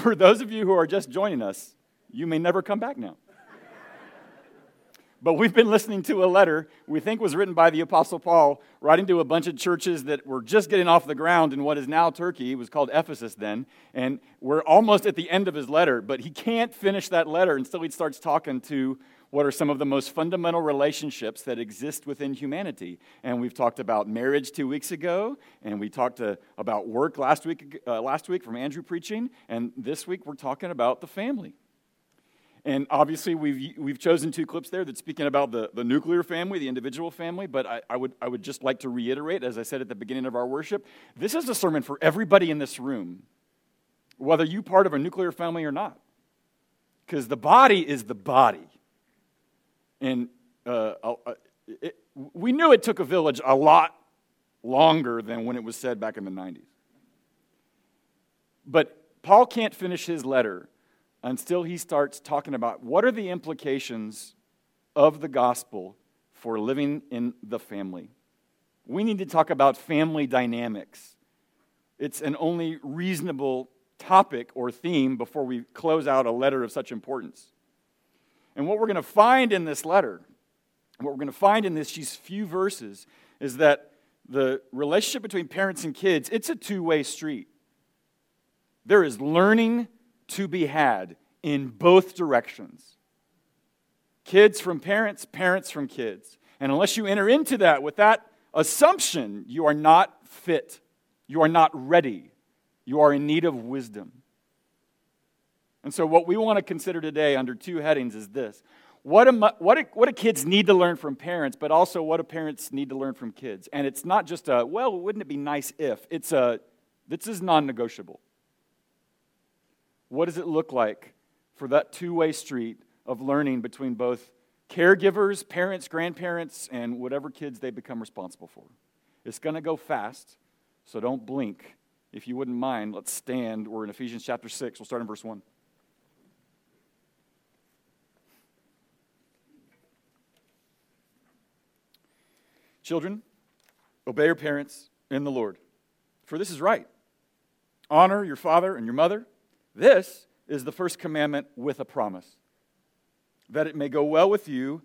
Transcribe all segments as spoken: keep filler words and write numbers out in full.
for those of you who are just joining us, you may never come back now. But we've been listening to a letter we think was written by the Apostle Paul, writing to a bunch of churches that were just getting off the ground in what is now Turkey. It was called Ephesus then. And we're almost at the end of his letter, but he can't finish that letter until he starts talking to what are some of the most fundamental relationships that exist within humanity. And we've talked about marriage two weeks ago, and we talked to, about work last week, uh, last week from Andrew preaching, and this week we're talking about the family. And obviously, we've we've chosen two clips there that's speaking about the, the nuclear family, the individual family, but I, I would I would just like to reiterate, as I said at the beginning of our worship, this is a sermon for everybody in this room, whether you're part of a nuclear family or not, because the body is the body. And uh, it, we knew it took a village a lot longer than when it was said back in the nineties. But Paul can't finish his letter until he starts talking about what are the implications of the gospel for living in the family. We need to talk about family dynamics. It's an only reasonable topic or theme before we close out a letter of such importance. And what we're going to find in this letter, what we're going to find in this, these few verses, is that the relationship between parents and kids, it's a two-way street. There is learning to be had in both directions. Kids from parents, parents from kids. And unless you enter into that with that assumption, you are not fit. You are not ready. You are in need of wisdom. And so what we want to consider today under two headings is this. What do, what do, what do kids need to learn from parents, but also what do parents need to learn from kids? And it's not just a, well, wouldn't it be nice if. It's a, this is non-negotiable. What does it look like for that two-way street of learning between both caregivers, parents, grandparents, and whatever kids they become responsible for? It's going to go fast, so don't blink. If you wouldn't mind, let's stand. We're in Ephesians chapter six. We'll start in verse one. Children, obey your parents in the Lord, for this is right. Honor your father and your mother. This is the first commandment with a promise, that it may go well with you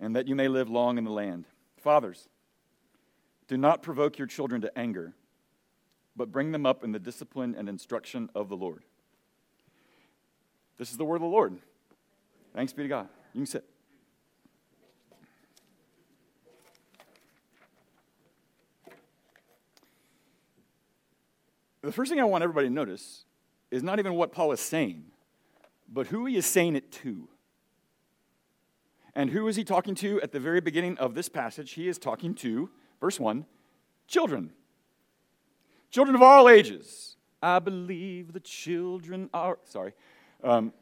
and that you may live long in the land. Fathers, do not provoke your children to anger, but bring them up in the discipline and instruction of the Lord. This is the word of the Lord. Thanks be to God. You can sit. The first thing I want everybody to notice is not even what Paul is saying, but who he is saying it to. And who is he talking to at the very beginning of this passage? He is talking to, verse one, children. Children of all ages. I believe the children are, sorry. Um,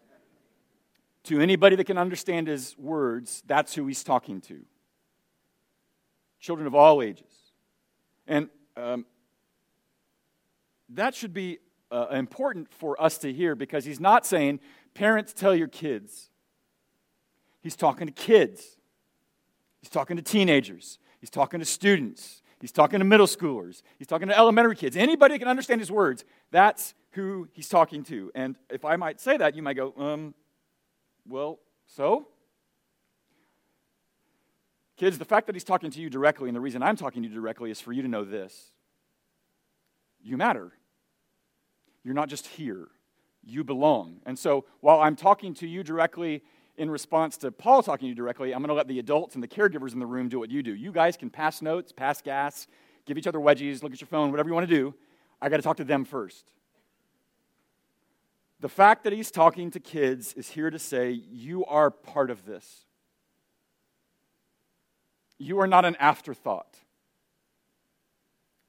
to anybody that can understand his words, that's who he's talking to. Children of all ages. And um, that should be Uh, important for us to hear, because he's not saying, parents, tell your kids. He's talking to kids. He's talking to teenagers. He's talking to students. He's talking to middle schoolers. He's talking to elementary kids. Anybody who can understand his words, that's who he's talking to. And if I might say that, you might go, um, well, so? Kids, the fact that he's talking to you directly, and the reason I'm talking to you directly, is for you to know this. You matter. You're not just here. You belong. And so while I'm talking to you directly in response to Paul talking to you directly, I'm going to let the adults and the caregivers in the room do what you do. You guys can pass notes, pass gas, give each other wedgies, look at your phone, whatever you want to do. I got to talk to them first. The fact that he's talking to kids is here to say you are part of this. You are not an afterthought.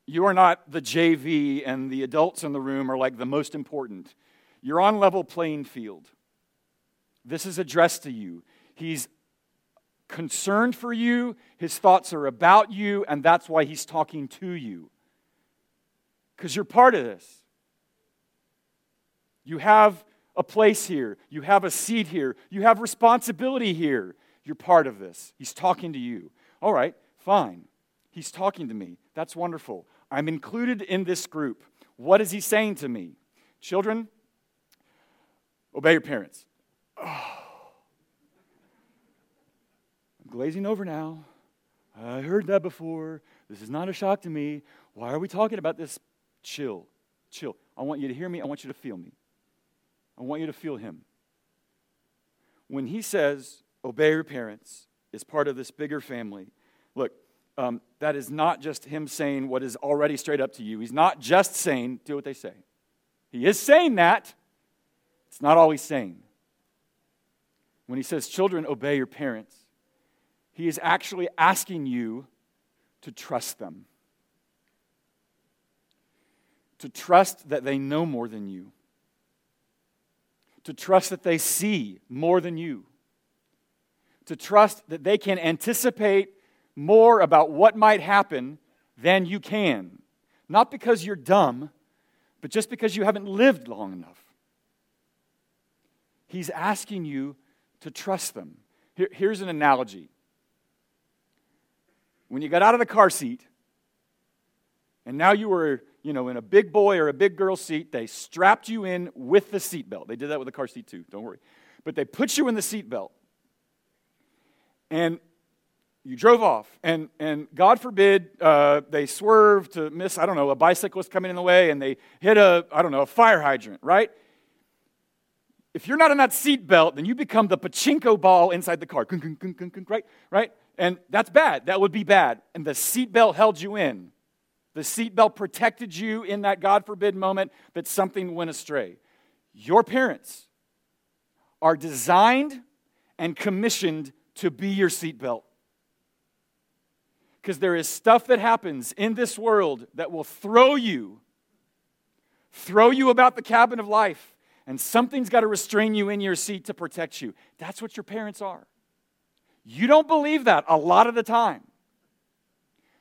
You are not the J V, and the adults in the room are like the most important. You're on level playing field. This is addressed to you. He's concerned for you. His thoughts are about you, and that's why he's talking to you. Because you're part of this. You have a place here. You have a seat here. You have responsibility here. You're part of this. He's talking to you. All right, fine. He's talking to me. That's wonderful. I'm included in this group. What is he saying to me? Children, Obey your parents. Oh. I'm glazing over now. I heard that before. This is not a shock to me. Why are we talking about this? Chill. Chill. I want you to hear me. I want you to feel me. I want you to feel him. When he says, obey your parents, is part of this bigger family. Look, um, that is not just him saying what is already straight up to you. He's not just saying, do what they say. He is saying that. It's not all he's saying. When he says, children, obey your parents, he is actually asking you to trust them. To trust that they know more than you. To trust that they see more than you. To trust that they can anticipate more about what might happen than you can. Not because you're dumb, but just because you haven't lived long enough. He's asking you to trust them. Here, here's an analogy. When you got out of the car seat, and now you were, you know, in a big boy or a big girl seat, they strapped you in with the seatbelt. They did that with the car seat too, don't worry. But they put you in the seatbelt. And you drove off, and and God forbid uh, they swerved to miss, I don't know, a bicyclist coming in the way, and they hit a, I don't know, a fire hydrant, right? If you're not in that seatbelt, then you become the pachinko ball inside the car, right? Right? And that's bad. That would be bad. And the seatbelt held you in. The seatbelt protected you in that God forbid moment that something went astray. Your parents are designed and commissioned to be your seatbelt. Because there is stuff that happens in this world that will throw you, throw you about the cabin of life, and something's got to restrain you in your seat to protect you. That's what your parents are. You don't believe that a lot of the time,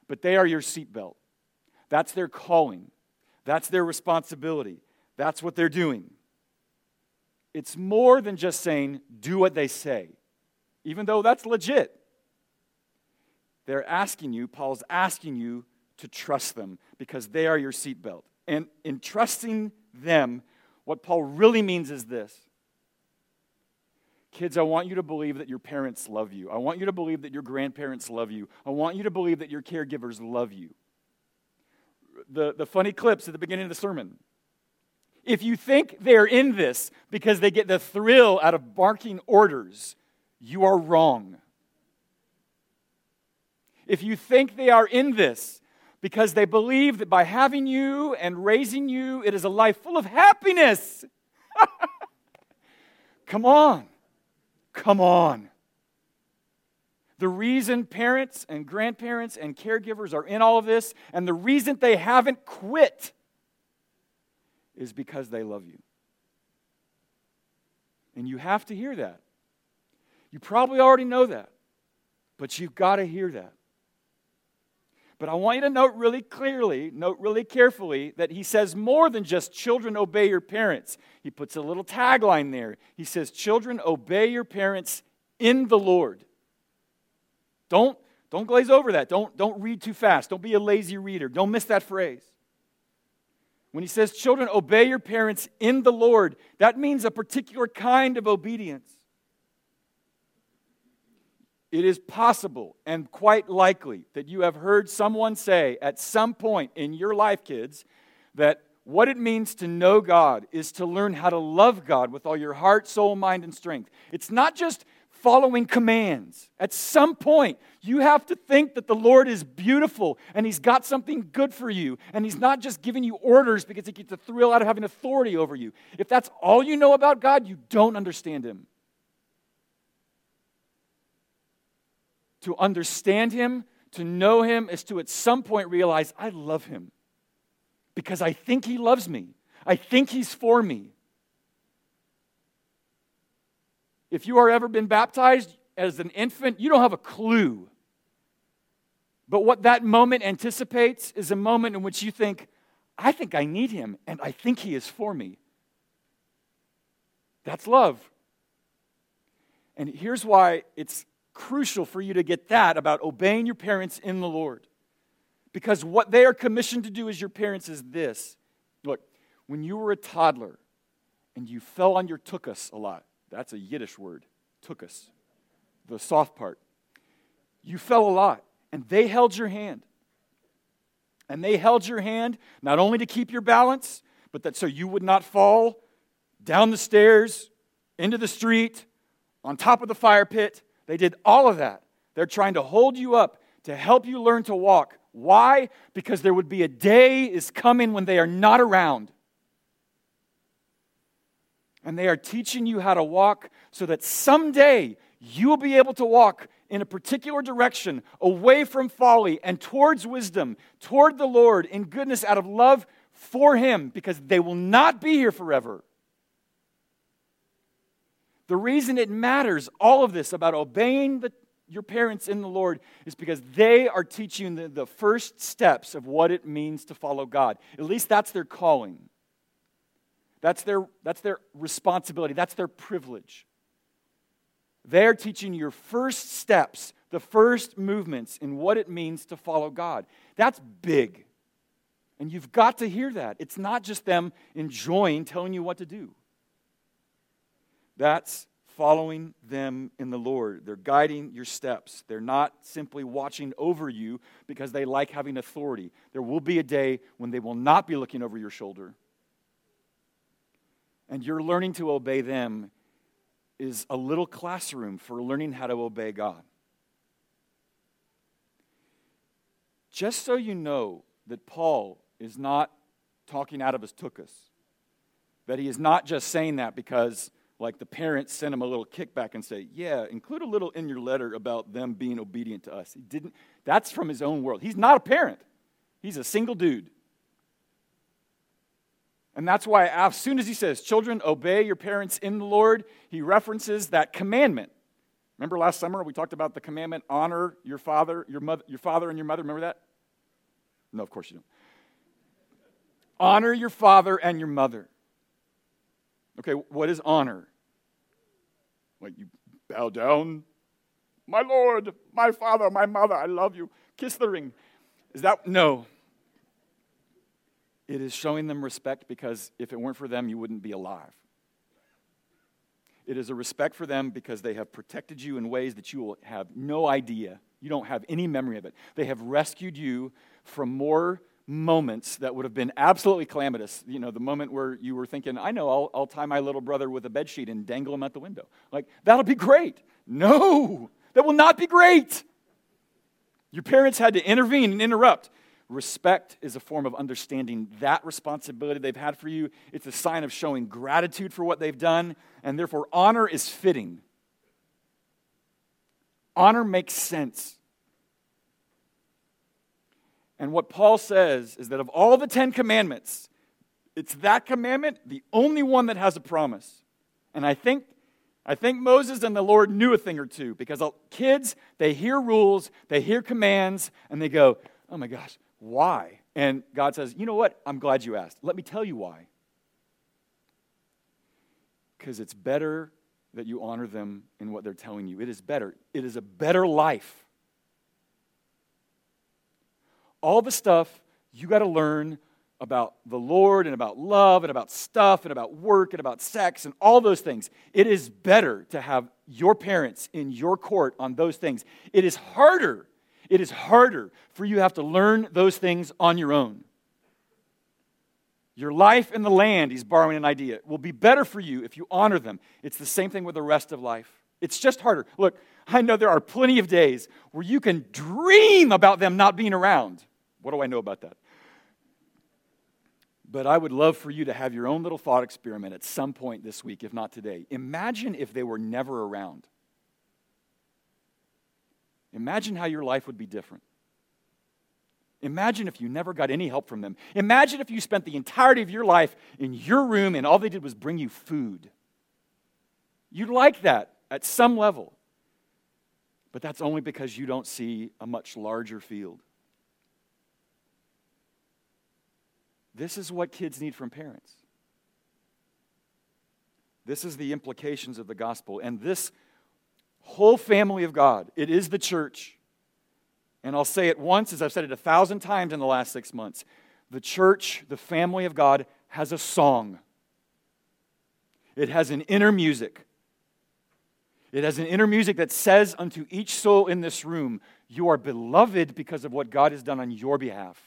but they are your seatbelt. That's their calling. That's their responsibility. That's what they're doing. It's more than just saying, do what they say. Even though that's legit. They're asking you, Paul's asking you to trust them because they are your seatbelt. And in trusting them, what Paul really means is this. Kids, I want you to believe that your parents love you. I want you to believe that your grandparents love you. I want you to believe that your caregivers love you. The, the funny clips at the beginning of the sermon. If you think they're in this because they get the thrill out of barking orders, you are wrong. If you think they are in this because they believe that by having you and raising you, it is a life full of happiness. Come on. Come on. The reason parents and grandparents and caregivers are in all of this, and the reason they haven't quit, is because they love you. And you have to hear that. You probably already know that, but you've got to hear that. But I want you to note really clearly, note really carefully, that he says more than just children obey your parents. He puts a little tagline there. He says children obey your parents in the Lord. Don't, don't glaze over that. Don't, don't read too fast. Don't be a lazy reader. Don't miss that phrase. When he says children obey your parents in the Lord, that means a particular kind of obedience. It is possible and quite likely that you have heard someone say at some point in your life, kids, that what it means to know God is to learn how to love God with all your heart, soul, mind, and strength. It's not just following commands. At some point, you have to think that the Lord is beautiful and He's got something good for you, and He's not just giving you orders because He gets a thrill out of having authority over you. If that's all you know about God, you don't understand Him. To understand Him, to know Him, is to at some point realize, I love Him because I think He loves me. I think He's for me. If you are ever been baptized as an infant, you don't have a clue. But what that moment anticipates is a moment in which you think, I think I need Him and I think He is for me. That's love. And here's why it's crucial for you to get that about obeying your parents in the Lord. Because what they are commissioned to do as your parents is this. Look, when you were a toddler and you fell on your tuchus a lot. That's a Yiddish word, tuchus, the soft part. You fell a lot, and they held your hand. And they held your hand not only to keep your balance, but that so you would not fall down the stairs, into the street, on top of the fire pit. They did all of that. They're trying to hold you up to help you learn to walk. Why? Because there would be a day is coming when they are not around. And they are teaching you how to walk so that someday you will be able to walk in a particular direction, away from folly and towards wisdom, toward the Lord, in goodness, out of love for Him, because they will not be here forever. The reason it matters, all of this, about obeying the, your parents in the Lord is because they are teaching the, the first steps of what it means to follow God. At least that's their calling. That's their, that's their responsibility. That's their privilege. They're teaching your first steps, the first movements in what it means to follow God. That's big. And you've got to hear that. It's not just them enjoying telling you what to do. That's following them in the Lord. They're guiding your steps. They're not simply watching over you because they like having authority. There will be a day when they will not be looking over your shoulder. And your learning to obey them is a little classroom for learning how to obey God. Just so you know that Paul is not talking out of his tuchus, that he is not just saying that because, like, the parents sent him a little kickback and say, yeah, include a little in your letter about them being obedient to us. He didn't. That's from his own world. He's not a parent. He's a single dude. And that's why as soon as he says, children, obey your parents in the Lord, he references that commandment. Remember last summer we talked about the commandment, honor your father, your mother, your father and your mother. Remember that? No, of course you don't. Honor your father and your mother. Okay, what is honor? Like you bow down. My Lord, my father, my mother, I love you. Kiss the ring. Is that? No. It is showing them respect because if it weren't for them, you wouldn't be alive. It is a respect for them because they have protected you in ways that you will have no idea. You don't have any memory of it. They have rescued you from more moments that would have been absolutely calamitous. You know, the moment where you were thinking, I know, I'll, I'll tie my little brother with a bedsheet and dangle him out the window. Like, that'll be great. No, that will not be great. Your parents had to intervene and interrupt. Respect is a form of understanding that responsibility they've had for you. It's a sign of showing gratitude for what they've done, and therefore honor is fitting. Honor makes sense. And what Paul says is that of all the Ten Commandments, it's that commandment, the only one that has a promise. And I think I think Moses and the Lord knew a thing or two, because kids, they hear rules, they hear commands, and they go, oh my gosh, why? And God says, you know what? I'm glad you asked. Let me tell you why. Because it's better that you honor them in what they're telling you. It is better. It is a better life. All the stuff you got to learn about the Lord and about love and about stuff and about work and about sex and all those things. It is better to have your parents in your court on those things. It is harder It is harder for you to have to learn those things on your own. Your life in the land, he's borrowing an idea, will be better for you if you honor them. It's the same thing with the rest of life. It's just harder. Look, I know there are plenty of days where you can dream about them not being around. What do I know about that? But I would love for you to have your own little thought experiment at some point this week, if not today. Imagine if they were never around. Imagine how your life would be different. Imagine if you never got any help from them. Imagine if you spent the entirety of your life in your room and all they did was bring you food. You'd like that at some level. But that's only because you don't see a much larger field. This is what kids need from parents. This is the implications of the gospel. And this whole family of God, it is the church. And I'll say it once, as I've said it a thousand times in the last six months. The church, the family of God, has a song. It has an inner music. It has an inner music that says unto each soul in this room, you are beloved because of what God has done on your behalf.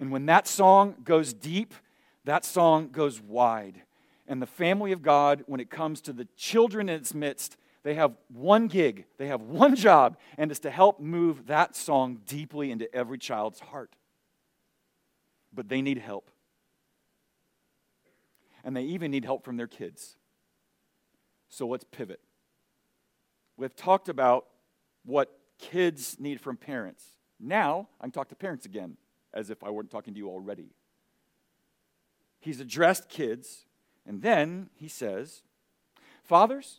And when that song goes deep, that song goes wide. And the family of God, when it comes to the children in its midst, they have one gig, they have one job, and it's to help move that song deeply into every child's heart. But they need help. And they even need help from their kids. So let's pivot. We've talked about what kids need from parents. Now, I can talk to parents again, as if I weren't talking to you already. He's addressed kids, and then he says, fathers,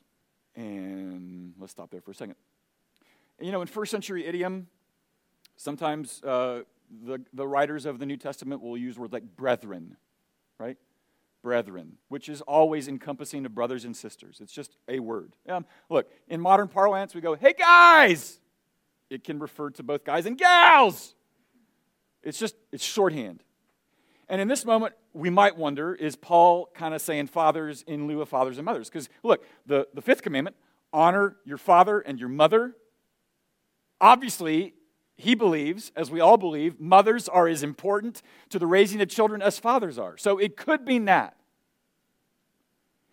and let's stop there for a second. You know, in first century idiom, sometimes uh, the, the writers of the New Testament will use words like brethren, right? Brethren, which is always encompassing of brothers and sisters. It's just a word. Um, look, in modern parlance, we go, hey, guys! It can refer to both guys and gals! It's just, it's shorthand. And in this moment, we might wonder, is Paul kind of saying fathers in lieu of fathers and mothers? Because, look, the, the fifth commandment, honor your father and your mother. Obviously, he believes, as we all believe, mothers are as important to the raising of children as fathers are. So it could mean that.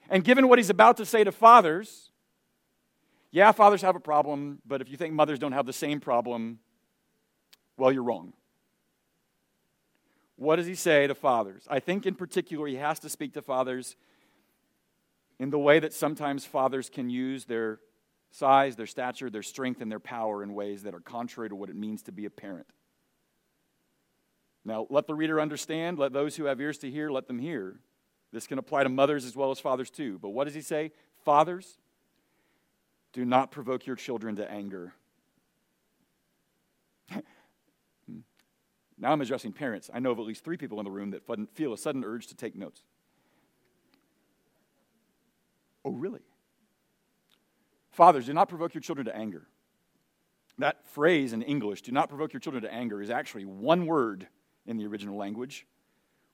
And given what he's about to say to fathers, yeah, fathers have a problem, but if you think mothers don't have the same problem, well, you're wrong. What does he say to fathers? I think in particular he has to speak to fathers in the way that sometimes fathers can use their size, their stature, their strength, and their power in ways that are contrary to what it means to be a parent. Now, let the reader understand. Let those who have ears to hear, let them hear. This can apply to mothers as well as fathers too. But what does he say? Fathers, do not provoke your children to anger. Now I'm addressing parents. I know of at least three people in the room that feel a sudden urge to take notes. Oh, really? Fathers, do not provoke your children to anger. That phrase in English, do not provoke your children to anger, is actually one word in the original language,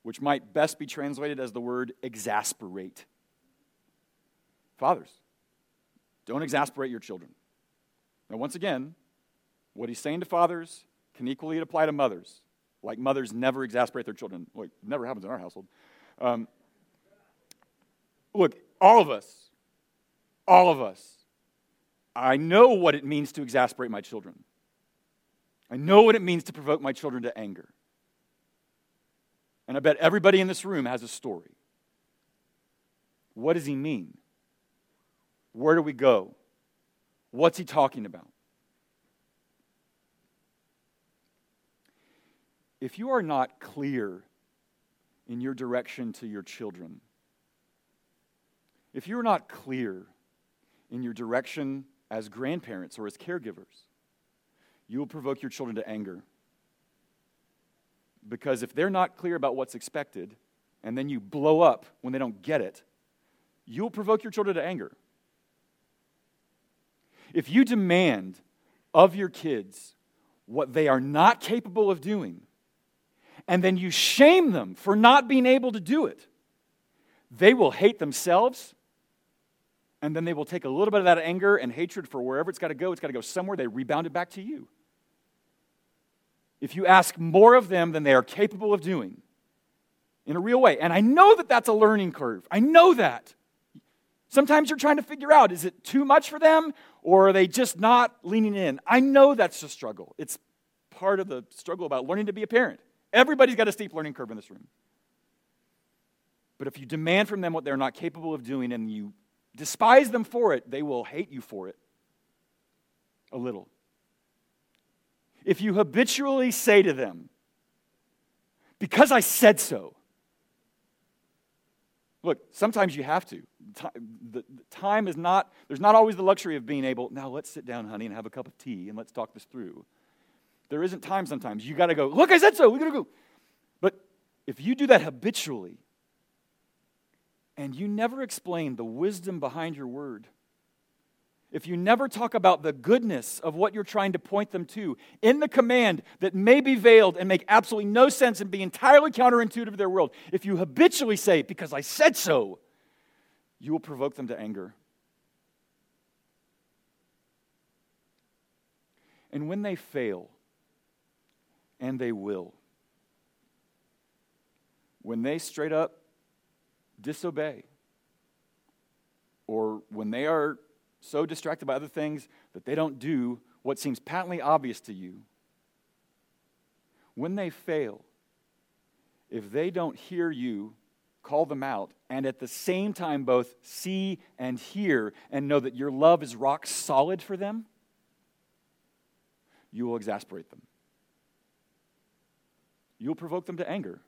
which might best be translated as the word exasperate. Fathers, don't exasperate your children. Now, once again, what he's saying to fathers can equally apply to mothers. Like mothers never exasperate their children. Like, it never happens in our household. Um, look, all of us, all of us, I know what it means to exasperate my children. I know what it means to provoke my children to anger. And I bet everybody in this room has a story. What does he mean? Where do we go? What's he talking about? If you are not clear in your direction to your children, if you're not clear in your direction as grandparents or as caregivers, you will provoke your children to anger. Because if they're not clear about what's expected, and then you blow up when they don't get it, you'll provoke your children to anger. If you demand of your kids what they are not capable of doing, and then you shame them for not being able to do it, they will hate themselves, and then they will take a little bit of that anger and hatred for wherever it's got to go. It's got to go somewhere. They rebound it back to you. If you ask more of them than they are capable of doing in a real way, and I know that that's a learning curve. I know that. Sometimes you're trying to figure out, is it too much for them, or are they just not leaning in? I know that's a struggle. It's part of the struggle about learning to be a parent. Everybody's got a steep learning curve in this room. But if you demand from them what they're not capable of doing and you despise them for it, they will hate you for it a little. If you habitually say to them, because I said so. Look, sometimes you have to. The time is not, there's not always the luxury of being able, now let's sit down, honey, and have a cup of tea and let's talk this through. There isn't time sometimes. You got to go, look, I said so. We got to go. But if you do that habitually and you never explain the wisdom behind your word, if you never talk about the goodness of what you're trying to point them to in the command that may be veiled and make absolutely no sense and be entirely counterintuitive to their world, if you habitually say, because I said so, you will provoke them to anger. And when they fail, and they will, when they straight up disobey, or when they are so distracted by other things that they don't do what seems patently obvious to you, when they fail, if they don't hear you call them out, and at the same time both see and hear and know that your love is rock solid for them, you will exasperate them. You'll provoke them to anger.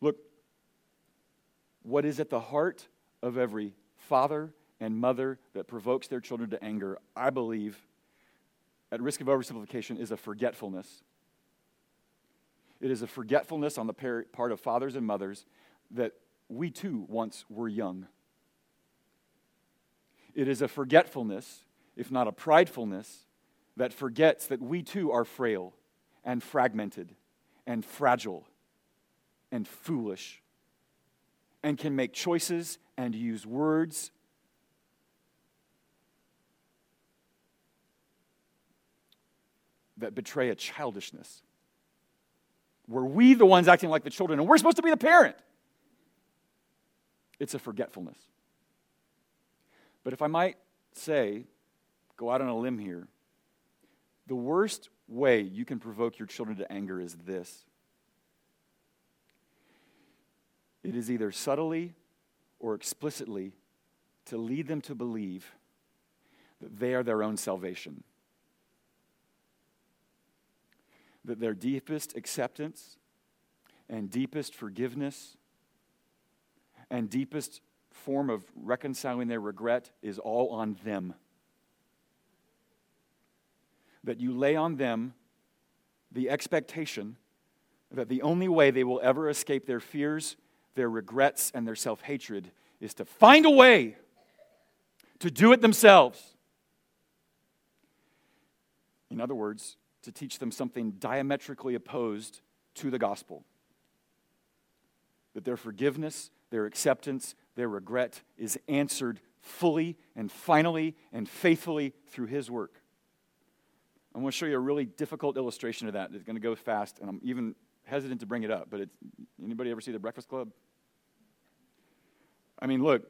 Look, what is at the heart of every father and mother that provokes their children to anger, I believe, at risk of oversimplification, is a forgetfulness. It is a forgetfulness on the part of fathers and mothers that we too once were young. It is a forgetfulness, if not a pridefulness, that forgets that we too are frail and fragmented and fragile and foolish and can make choices and use words. That betray a childishness. Were we the ones acting like the children, and we're supposed to be the parent? It's a forgetfulness. But if I might say, go out on a limb here, the worst way you can provoke your children to anger is this. It is either subtly or explicitly to lead them to believe that they are their own salvation, that their deepest acceptance and deepest forgiveness and deepest form of reconciling their regret is all on them. That you lay on them the expectation that the only way they will ever escape their fears, their regrets, and their self-hatred is to find a way to do it themselves. In other words, to teach them something diametrically opposed to the gospel. That their forgiveness, their acceptance, their regret is answered fully and finally and faithfully through his work. I'm going to show you a really difficult illustration of that. It's going to go fast, and I'm even hesitant to bring it up, but it's, anybody ever see The Breakfast Club? I mean, look,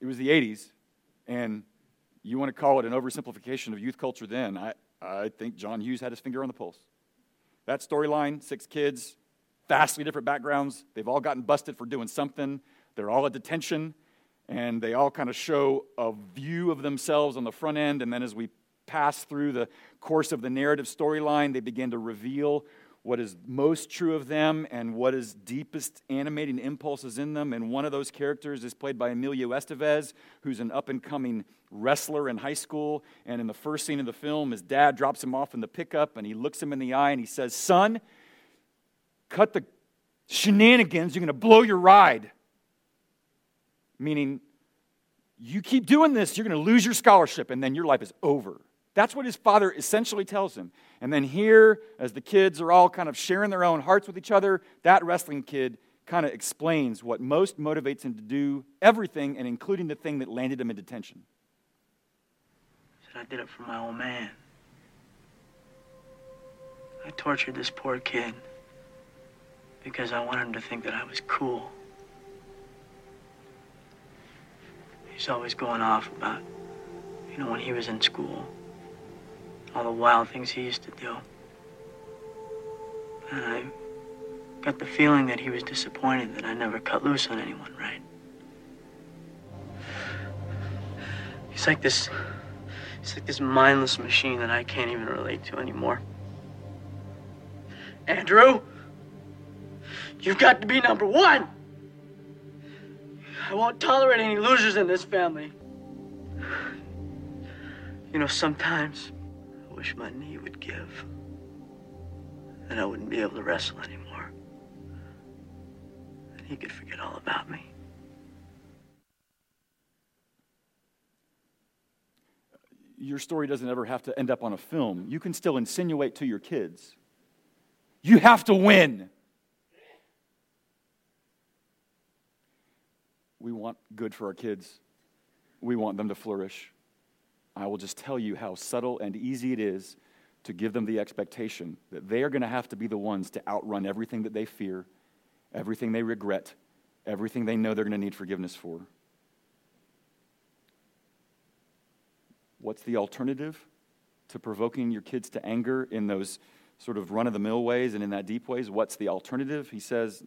it was the eighties, and you want to call it an oversimplification of youth culture then. I I think John Hughes had his finger on the pulse. That storyline, six kids, vastly different backgrounds. They've all gotten busted for doing something. They're all at detention, and they all kind of show a view of themselves on the front end, and then as we pass through the course of the narrative storyline, they begin to reveal what is most true of them and what is deepest animating impulses in them. And one of those characters is played by Emilio Estevez, who's an up-and-coming wrestler in high school. And in the first scene of the film, his dad drops him off in the pickup, and he looks him in the eye, and he says, "Son, cut the shenanigans. You're going to blow your ride." Meaning, you keep doing this, you're going to lose your scholarship, and then your life is over. That's what his father essentially tells him. And then here, as the kids are all kind of sharing their own hearts with each other, that wrestling kid kind of explains what most motivates him to do everything, and including the thing that landed him in detention. I said, "I did it for my old man. I tortured this poor kid because I wanted him to think that I was cool. He's always going off about, you know, when he was in school, all the wild things he used to do. And I got the feeling that he was disappointed that I never cut loose on anyone, right? He's like this, he's like this mindless machine that I can't even relate to anymore. Andrew, you've got to be number one. I won't tolerate any losers in this family. You know, sometimes I wish my knee would give and I wouldn't be able to wrestle anymore. And he could forget all about me." Your story doesn't ever have to end up on a film. You can still insinuate to your kids, you have to win. We want good for our kids. We want them to flourish. I will just tell you how subtle and easy it is to give them the expectation that they are going to have to be the ones to outrun everything that they fear, everything they regret, everything they know they're going to need forgiveness for. What's the alternative to provoking your kids to anger in those sort of run-of-the-mill ways and in that deep ways? What's the alternative? He says,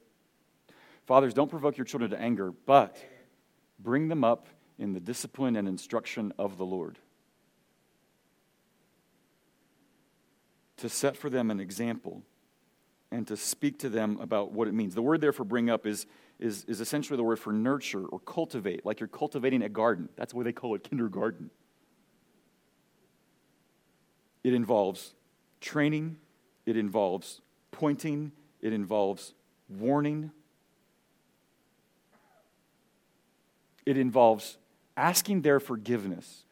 fathers, don't provoke your children to anger, but bring them up in the discipline and instruction of the Lord. To set for them an example and to speak to them about what it means. The word there for bring up is, is, is essentially the word for nurture or cultivate, like you're cultivating a garden. That's why they call it kindergarten. It involves training, it involves pointing, it involves warning. It involves asking their forgiveness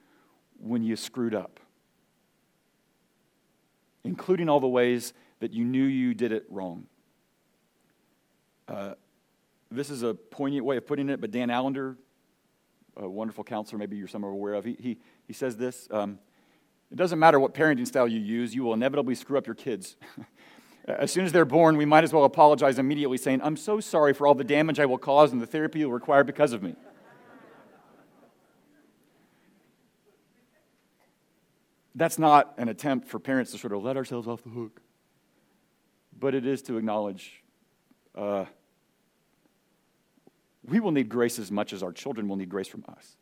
when you screwed up, including all the ways that you knew you did it wrong. Uh, this is a poignant way of putting it, but Dan Allender, a wonderful counselor, maybe you're some are aware of, he, he, he says this, um, it doesn't matter what parenting style you use, you will inevitably screw up your kids. As soon as they're born, we might as well apologize immediately, saying, I'm so sorry for all the damage I will cause and the therapy you'll require because of me. That's not an attempt for parents to sort of let ourselves off the hook. But it is to acknowledge uh, we will need grace as much as our children will need grace from us.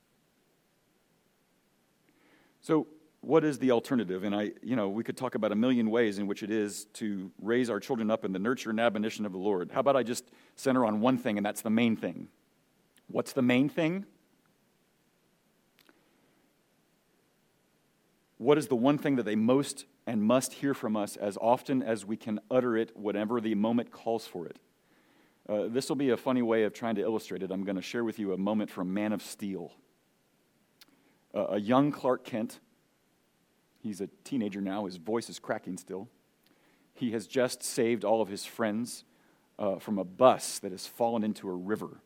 So what is the alternative? And I, you know, we could talk about a million ways in which it is to raise our children up in the nurture and admonition of the Lord. How about I just center on one thing, and that's the main thing. What's the main thing? What is the one thing that they most and must hear from us as often as we can utter it, whatever the moment calls for it? Uh, this will be a funny way of trying to illustrate it. I'm going to share with you a moment from Man of Steel. Uh, a young Clark Kent, he's a teenager now, his voice is cracking still. He has just saved all of his friends uh, from a bus that has fallen into a river.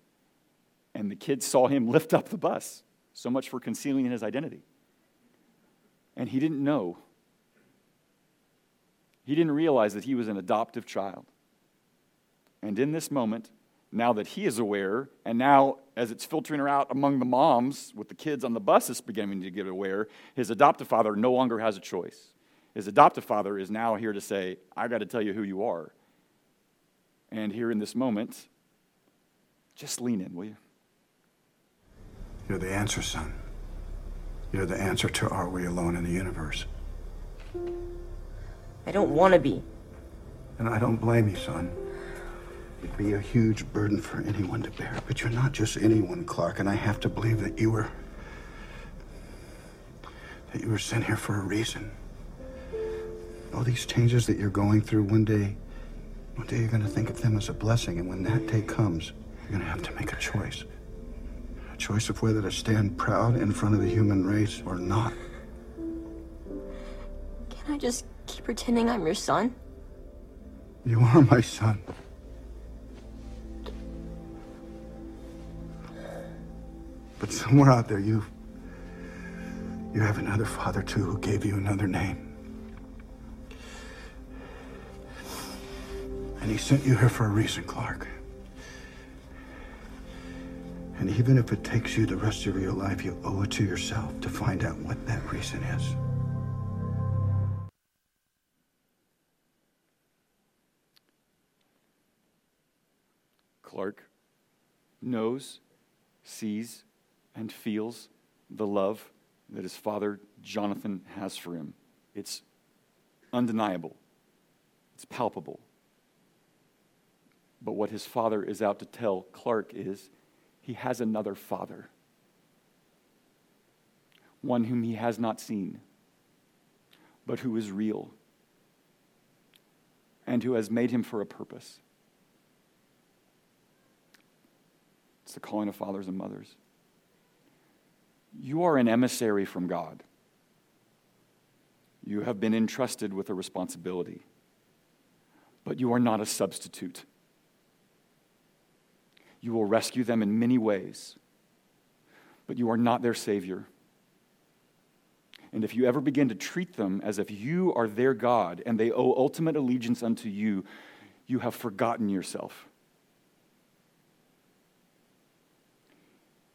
And the kids saw him lift up the bus. So much for concealing his identity. And he didn't know. He didn't realize that he was an adoptive child. And in this moment, now that he is aware, and now as it's filtering out among the moms with the kids on the bus is beginning to get aware, his adoptive father no longer has a choice. His adoptive father is now here to say, I got to tell you who you are. And here in this moment, just lean in, will you? You're the answer, son. You're the answer to are we alone in the universe? I don't want to be. And I don't blame you, son. It'd be a huge burden for anyone to bear. But you're not just anyone, Clark, and I have to believe that you were... that you were sent here for a reason. All these changes that you're going through, one day... one day you're going to think of them as a blessing, and when that day comes, you're going to have to make a choice. Choice of whether to stand proud in front of the human race or not. Can't I just keep pretending I'm your son? You are my son. But somewhere out there, you... you have another father, too, who gave you another name. And he sent you here for a reason, Clark. And even if it takes you the rest of your life, you owe it to yourself to find out what that reason is. Clark knows, sees, and feels the love that his father, Jonathan, has for him. It's undeniable. It's palpable. But what his father is out to tell Clark is, he has another father, one whom he has not seen, but who is real and who has made him for a purpose. It's the calling of fathers and mothers. You are an emissary from God. You have been entrusted with a responsibility, but you are not a substitute. You will rescue them in many ways, but you are not their Savior. And if you ever begin to treat them as if you are their God and they owe ultimate allegiance unto you, you have forgotten yourself.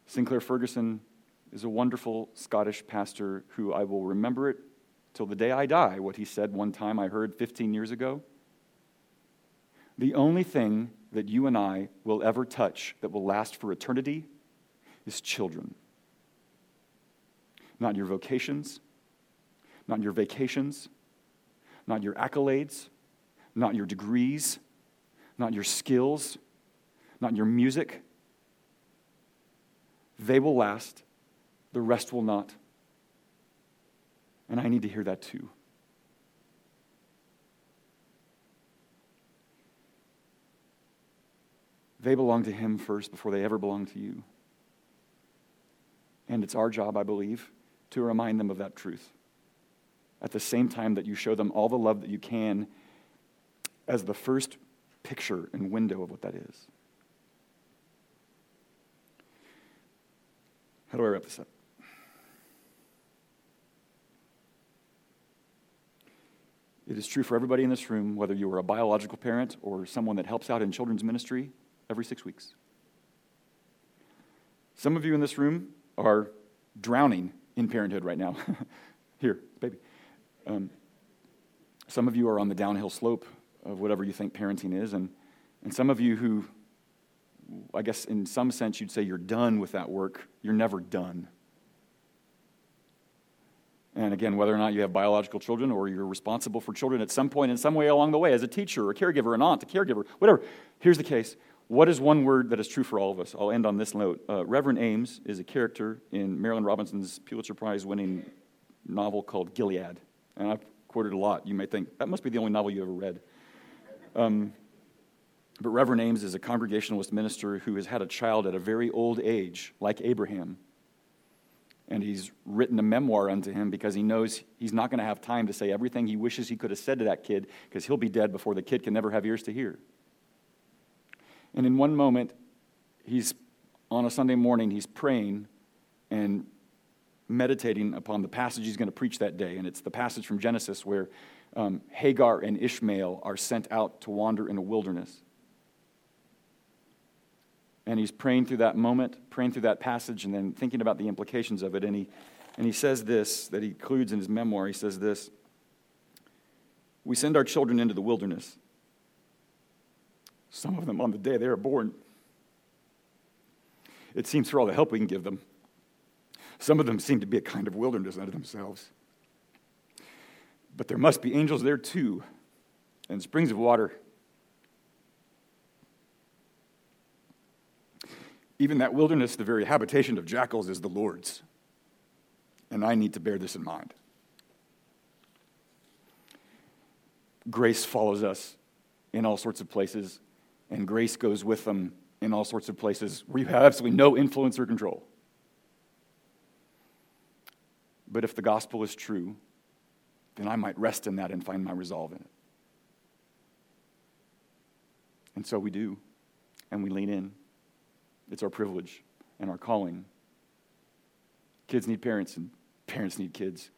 Sinclair Ferguson is a wonderful Scottish pastor who I will remember it till the day I die, what he said one time I heard fifteen years ago. The only thing that you and I will ever touch that will last for eternity is children. Not your vocations, not your vacations, not your accolades, not your degrees, not your skills, not your music. They will last, the rest will not. And I need to hear that too. They belong to Him first before they ever belong to you. And it's our job, I believe, to remind them of that truth. At the same time that you show them all the love that you can as the first picture and window of what that is. How do I wrap this up? It is true for everybody in this room, whether you are a biological parent or someone that helps out in children's ministry every six weeks. Some of you in this room are drowning in parenthood right now. Here, baby. Um, some of you are on the downhill slope of whatever you think parenting is, and, and some of you who, I guess in some sense you'd say you're done with that work. You're never done. And again, whether or not you have biological children or you're responsible for children at some point in some way along the way as a teacher, a caregiver, an aunt, a caregiver, whatever, here's the case. What is one word that is true for all of us? I'll end on this note. Uh, Reverend Ames is a character in Marilyn Robinson's Pulitzer Prize-winning novel called Gilead. And I've quoted a lot. You may think, that must be the only novel you ever read. Um, but Reverend Ames is a Congregationalist minister who has had a child at a very old age, like Abraham. And he's written a memoir unto him because he knows he's not going to have time to say everything he wishes he could have said to that kid because he'll be dead before the kid can never have ears to hear. And in one moment, he's on a Sunday morning, he's praying and meditating upon the passage he's going to preach that day. And it's the passage from Genesis where um, Hagar and Ishmael are sent out to wander in a wilderness. And he's praying through that moment, praying through that passage, and then thinking about the implications of it. And he, and he says this, that he includes in his memoir, he says this, "We send our children into the wilderness. Some of them on the day they are born. It seems for all the help we can give them, some of them seem to be a kind of wilderness unto themselves. But there must be angels there too, and springs of water. Even that wilderness, the very habitation of jackals, is the Lord's. And I need to bear this in mind." Grace follows us in all sorts of places, and grace goes with them in all sorts of places where you have absolutely no influence or control. But if the gospel is true, then I might rest in that and find my resolve in it. And so we do, and we lean in. It's our privilege and our calling. Kids need parents, and parents need kids.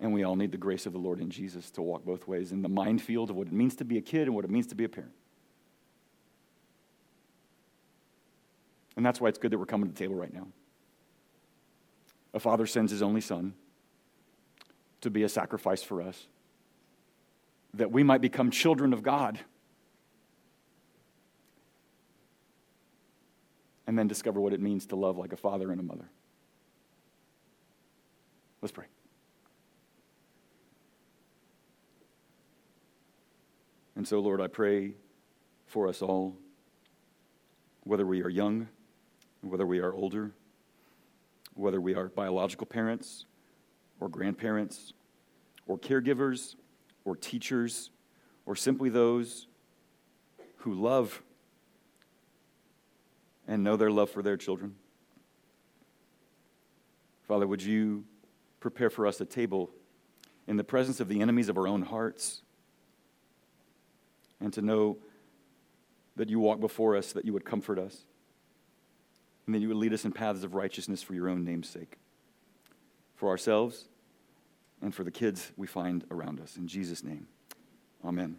And we all need the grace of the Lord in Jesus to walk both ways in the minefield of what it means to be a kid and what it means to be a parent. And that's why it's good that we're coming to the table right now. A father sends his only son to be a sacrifice for us, that we might become children of God and then discover what it means to love like a father and a mother. Let's pray. And so, Lord, I pray for us all, whether we are young, whether we are older, whether we are biological parents or grandparents or caregivers or teachers or simply those who love and know their love for their children. Father, would you prepare for us a table in the presence of the enemies of our own hearts, and to know that you walk before us, that you would comfort us, and that you would lead us in paths of righteousness for your own name's sake, for ourselves and for the kids we find around us. In Jesus' name, amen.